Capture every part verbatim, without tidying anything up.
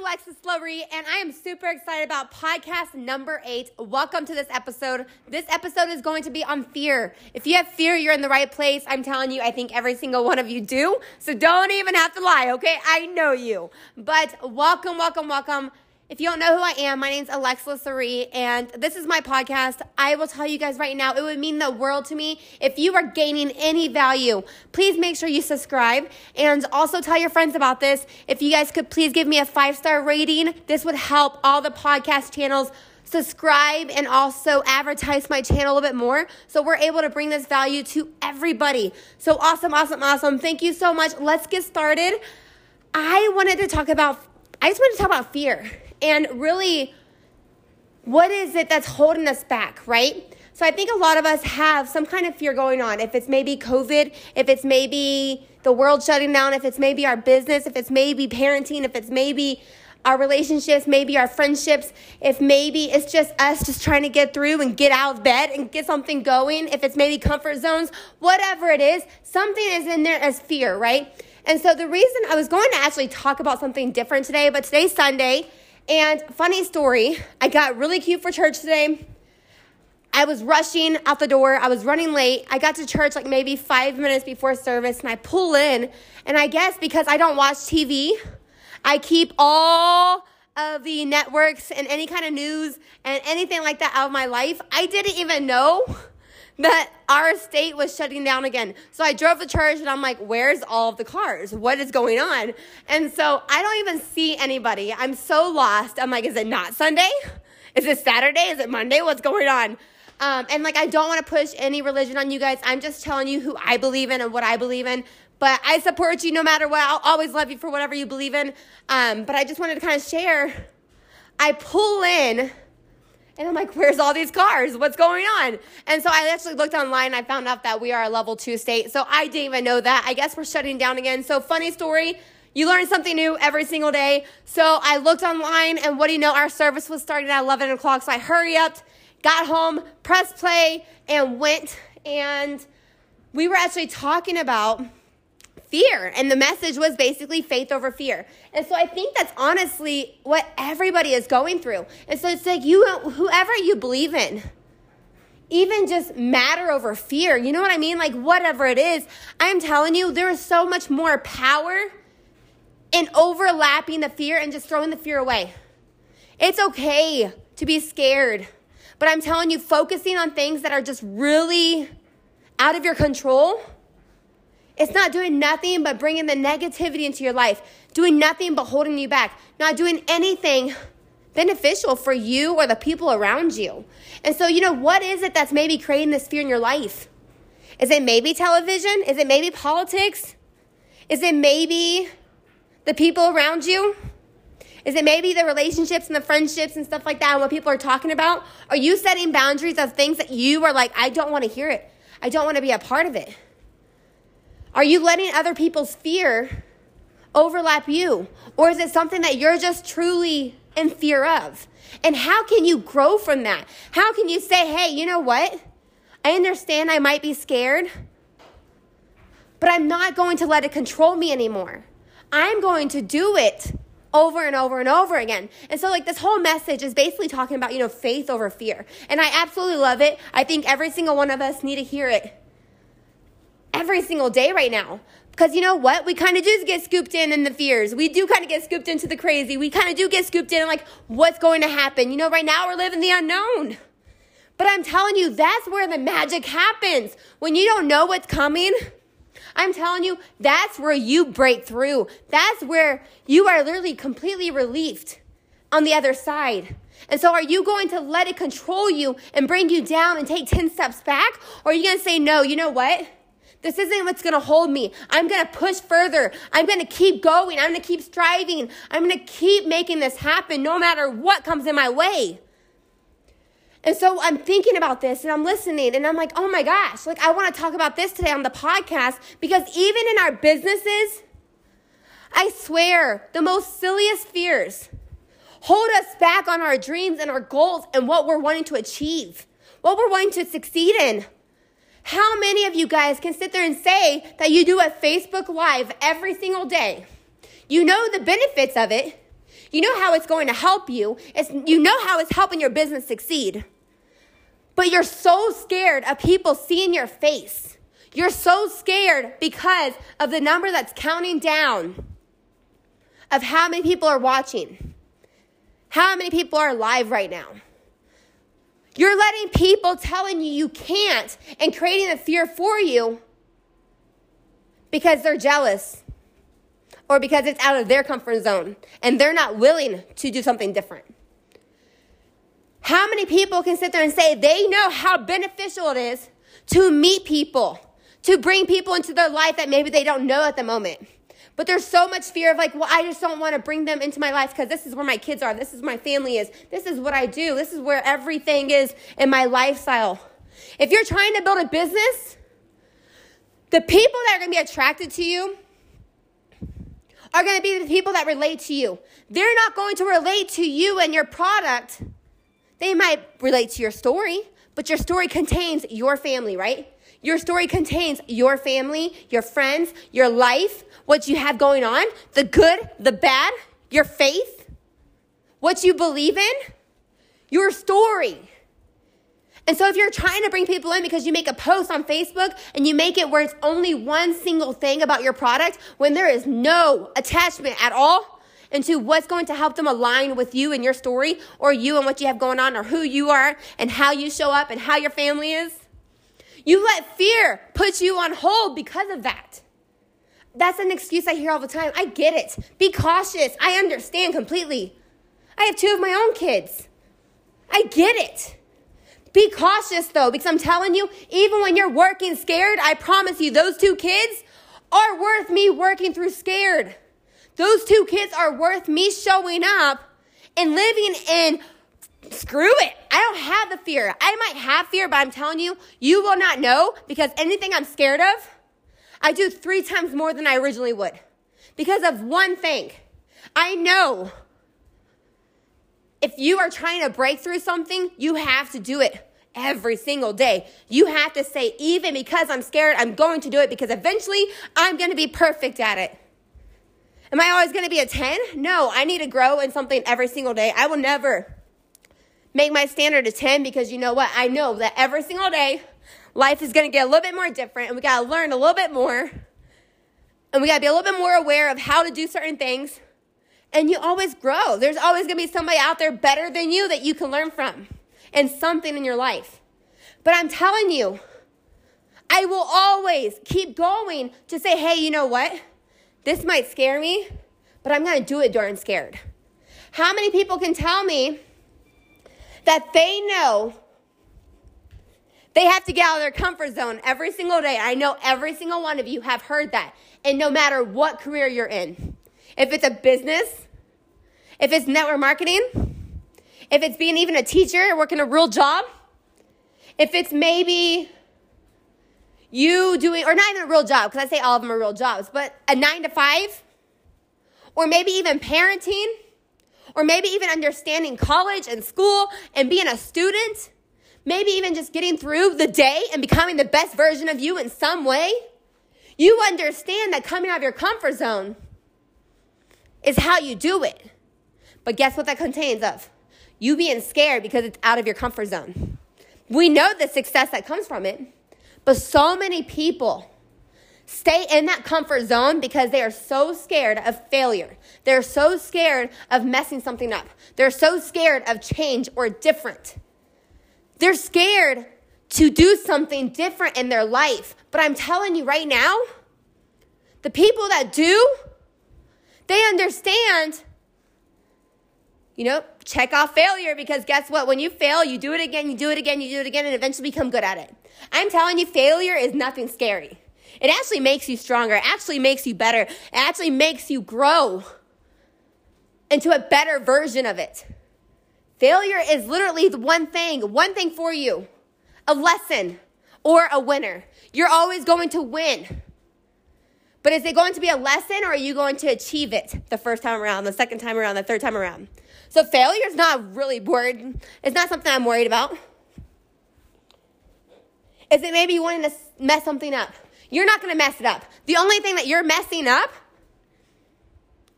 Alexis Lowry, and I am super excited about podcast number eight. Welcome to this episode. This episode is going to be on fear. If you have fear, you're in the right place. I'm telling you, I think every single one of you do. So don't even have to lie, okay? I know you. But welcome, welcome, welcome. If you don't know who I am, my name's Alexa Saree, and this is my podcast. I will tell you guys right now, it would mean the world to me. If you are gaining any value, please make sure you subscribe, and also tell your friends about this. If you guys could please give me a five-star rating, this would help all the podcast channels subscribe and also advertise my channel a little bit more so we're able to bring this value to everybody. So awesome, awesome, awesome. Thank you so much. Let's get started. I wanted to talk about, I just wanted to talk about fear. And really, what is it that's holding us back, right? So I think a lot of us have some kind of fear going on. If it's maybe COVID, if it's maybe the world shutting down, if it's maybe our business, if it's maybe parenting, if it's maybe our relationships, maybe our friendships, if maybe it's just us just trying to get through and get out of bed and get something going, if it's maybe comfort zones, whatever it is, something is in there as fear, right? And so the reason I was going to actually talk about something different today, but today's Sunday. And funny story, I got really cute for church today. I was rushing out the door. I was running late. I got to church like maybe five minutes before service, and I pull in. And I guess because I don't watch T V, I keep all of the networks and any kind of news and anything like that out of my life. I didn't even know that our state was shutting down again. So I drove to church, and I'm like, where's all of the cars? What is going on? And so I don't even see anybody. I'm so lost. I'm like, is it not Sunday? Is it Saturday? Is it Monday? What's going on? Um, and like, I don't want to push any religion on you guys. I'm just telling you who I believe in and what I believe in. But I support you no matter what. I'll always love you for whatever you believe in. Um, but I just wanted to kind of share. I pull in. And I'm like, where's all these cars? What's going on? And so I actually looked online. And I found out that we are a level two state. So I didn't even know that. I guess we're shutting down again. So funny story. You learn something new every single day. So I looked online. And what do you know? Our service was starting at eleven o'clock. So I hurry up, got home, pressed play, and went. And we were actually talking about fear. And the message was basically faith over fear. And so I think that's honestly what everybody is going through. And so it's like you, whoever you believe in, even just matter over fear. You know what I mean? Like whatever it is, I'm telling you, there is so much more power in overlapping the fear and just throwing the fear away. It's okay to be scared. But I'm telling you, focusing on things that are just really out of your control, it's not doing nothing but bringing the negativity into your life, doing nothing but holding you back, not doing anything beneficial for you or the people around you. And so, you know, what is it that's maybe creating this fear in your life? Is it maybe television? Is it maybe politics? Is it maybe the people around you? Is it maybe the relationships and the friendships and stuff like that and what people are talking about? Are you setting boundaries of things that you are like, I don't want to hear it. I don't want to be a part of it. Are you letting other people's fear overlap you? Or is it something that you're just truly in fear of? And how can you grow from that? How can you say, hey, you know what? I understand I might be scared, but I'm not going to let it control me anymore. I'm going to do it over and over and over again. And so like this whole message is basically talking about, you know, faith over fear. And I absolutely love it. I think every single one of us need to hear it every single day right now. Because you know what? We kind of do get scooped in in the fears. We do kind of get scooped into the crazy. We kind of do get scooped in like what's going to happen. You know, right now we're living the unknown. But I'm telling you, that's where the magic happens. When you don't know what's coming, I'm telling you, that's where you break through. That's where you are literally completely relieved on the other side. And so are you going to let it control you and bring you down and take ten steps back? Or are you going to say, no, you know what? This isn't what's going to hold me. I'm going to push further. I'm going to keep going. I'm going to keep striving. I'm going to keep making this happen no matter what comes in my way. And so I'm thinking about this and I'm listening and I'm like, oh my gosh, like I want to talk about this today on the podcast because even in our businesses, I swear the most silliest fears hold us back on our dreams and our goals and what we're wanting to achieve, what we're wanting to succeed in. How many of you guys can sit there and say that you do a Facebook Live every single day? You know the benefits of it. You know how it's going to help you. It's, you know how it's helping your business succeed. But you're so scared of people seeing your face. You're so scared because of the number that's counting down of how many people are watching, how many people are live right now. You're letting people telling you you can't and creating a fear for you because they're jealous or because it's out of their comfort zone and they're not willing to do something different. How many people can sit there and say they know how beneficial it is to meet people, to bring people into their life that maybe they don't know at the moment? But there's so much fear of like, well, I just don't want to bring them into my life because this is where my kids are. This is where my family is. This is what I do. This is where everything is in my lifestyle. If you're trying to build a business, the people that are going to be attracted to you are going to be the people that relate to you. They're not going to relate to you and your product. They might relate to your story, but your story contains your family, right? Your story contains your family, your friends, your life, what you have going on, the good, the bad, your faith, what you believe in, your story. And so if you're trying to bring people in because you make a post on Facebook and you make it where it's only one single thing about your product, when there is no attachment at all into what's going to help them align with you and your story, or you and what you have going on, or who you are and how you show up and how your family is, you let fear put you on hold because of that. That's an excuse I hear all the time. I get it. Be cautious. I understand completely. I have two of my own kids. I get it. Be cautious, though, because I'm telling you, even when you're working scared, I promise you, those two kids are worth me working through scared. Those two kids are worth me showing up and living in screw it. I don't have the fear. I might have fear, but I'm telling you, you will not know, because anything I'm scared of, I do three times more than I originally would because of one thing. I know if you are trying to break through something, you have to do it every single day. You have to say, even because I'm scared, I'm going to do it, because eventually I'm going to be perfect at it. Am I always going to be a ten? No, I need to grow in something every single day. I will never make my standard a ten, because you know what? I know that every single day life is going to get a little bit more different, and we got to learn a little bit more, and we got to be a little bit more aware of how to do certain things, and you always grow. There's always going to be somebody out there better than you that you can learn from and something in your life. But I'm telling you, I will always keep going to say, hey, you know what? This might scare me, but I'm going to do it darn scared. How many people can tell me that they know they have to get out of their comfort zone every single day? I know every single one of you have heard that. And no matter what career you're in, if it's a business, if it's network marketing, if it's being even a teacher or working a real job, if it's maybe you doing, or not even a real job, because I say all of them are real jobs, but a nine to five, or maybe even parenting, or maybe even understanding college and school and being a student, maybe even just getting through the day and becoming the best version of you in some way, you understand that coming out of your comfort zone is how you do it. But guess what that contains of? You being scared because it's out of your comfort zone. We know the success that comes from it, but so many people stay in that comfort zone because they are so scared of failure. They're so scared of messing something up. They're so scared of change or different. They're scared to do something different in their life. But I'm telling you right now, the people that do, they understand, you know, check off failure, because guess what? When you fail, you do it again, you do it again, you do it again, and eventually become good at it. I'm telling you, failure is nothing scary. It actually makes you stronger. It actually makes you better. It actually makes you grow into a better version of it. Failure is literally the one thing, one thing for you, a lesson or a winner. You're always going to win. But is it going to be a lesson, or are you going to achieve it the first time around, the second time around, the third time around? So failure is not really worried. It's not something I'm worried about. Is it maybe wanting to mess something up? You're not going to mess it up. The only thing that you're messing up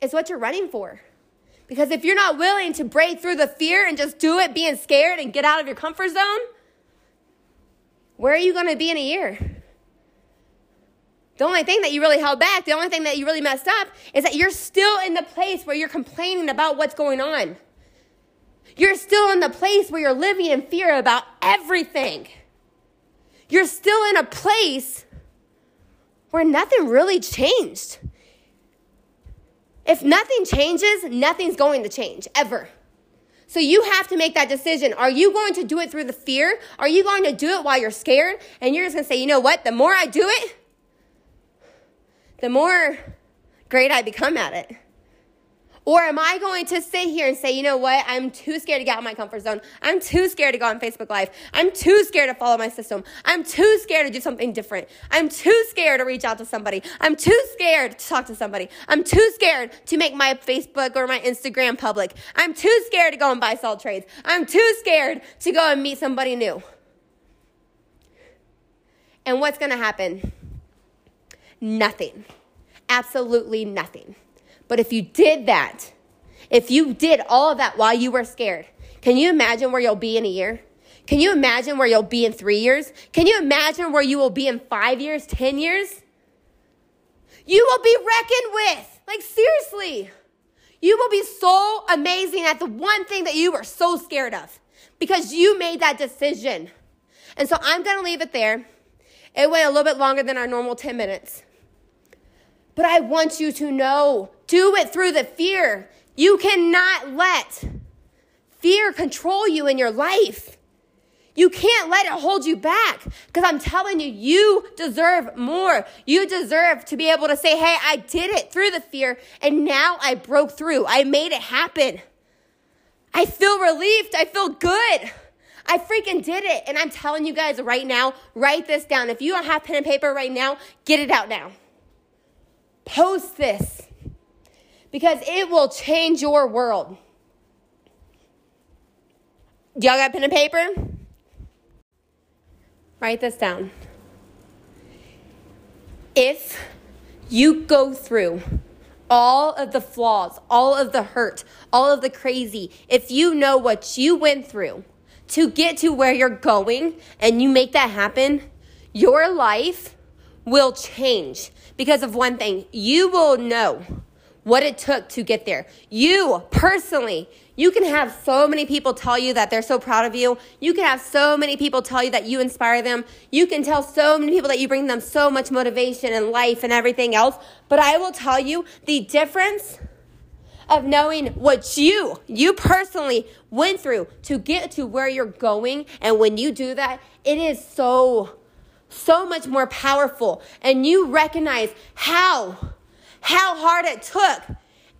is what you're running for. Because if you're not willing to break through the fear and just do it, being scared and get out of your comfort zone, where are you going to be in a year? The only thing that you really held back, the only thing that you really messed up is that you're still in the place where you're complaining about what's going on. You're still in the place where you're living in fear about everything. You're still in a place where nothing really changed. If nothing changes, nothing's going to change, ever. So you have to make that decision. Are you going to do it through the fear? Are you going to do it while you're scared? And you're just going to say, you know what? The more I do it, the more great I become at it. Or am I going to sit here and say, you know what? I'm too scared to get out of my comfort zone. I'm too scared to go on Facebook Live. I'm too scared to follow my system. I'm too scared to do something different. I'm too scared to reach out to somebody. I'm too scared to talk to somebody. I'm too scared to make my Facebook or my Instagram public. I'm too scared to go and buy sell trades. I'm too scared to go and meet somebody new. And what's going to happen? Nothing. Absolutely nothing. But if you did that, if you did all of that while you were scared, can you imagine where you'll be in a year? Can you imagine where you'll be in three years? Can you imagine where you will be in five years, ten years? You will be reckoned with. Like, seriously. You will be so amazing at the one thing that you were so scared of because you made that decision. And so I'm going to leave it there. It went a little bit longer than our normal ten minutes. But I want you to know, do it through the fear. You cannot let fear control you in your life. You can't let it hold you back because I'm telling you, you deserve more. You deserve to be able to say, hey, I did it through the fear and now I broke through. I made it happen. I feel relieved. I feel good. I freaking did it. And I'm telling you guys right now, write this down. If you don't have pen and paper right now, get it out now. Post this because it will change your world. Y'all got pen and paper? Write this down. If you go through all of the flaws, all of the hurt, all of the crazy, if you know what you went through to get to where you're going and you make that happen, your life will change because of one thing. You will know what it took to get there. You personally, you can have so many people tell you that they're so proud of you. You can have so many people tell you that you inspire them. You can tell so many people that you bring them so much motivation and life and everything else. But I will tell you the difference of knowing what you, you personally went through to get to where you're going. And when you do that, it is so So much more powerful, and you recognize how, how hard it took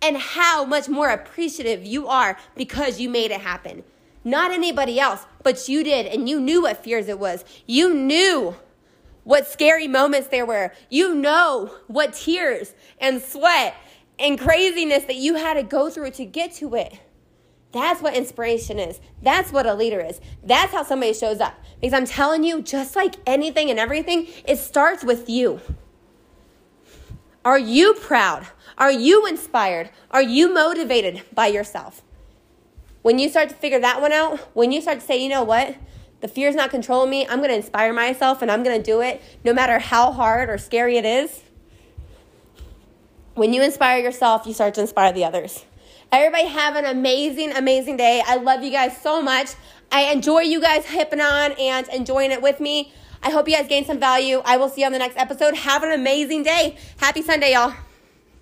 and how much more appreciative you are because you made it happen. Not anybody else, but you did, and you knew what fears it was. You knew what scary moments there were. You know what tears and sweat and craziness that you had to go through to get to it. That's what inspiration is. That's what a leader is. That's how somebody shows up. Because I'm telling you, just like anything and everything, it starts with you. Are you proud? Are you inspired? Are you motivated by yourself? When you start to figure that one out, when you start to say, you know what? The fear's not controlling me. I'm going to inspire myself and I'm going to do it no matter how hard or scary it is. When you inspire yourself, you start to inspire the others. Everybody have an amazing, amazing day. I love you guys so much. I enjoy you guys hipping on and enjoying it with me. I hope you guys gained some value. I will see you on the next episode. Have an amazing day. Happy Sunday, y'all.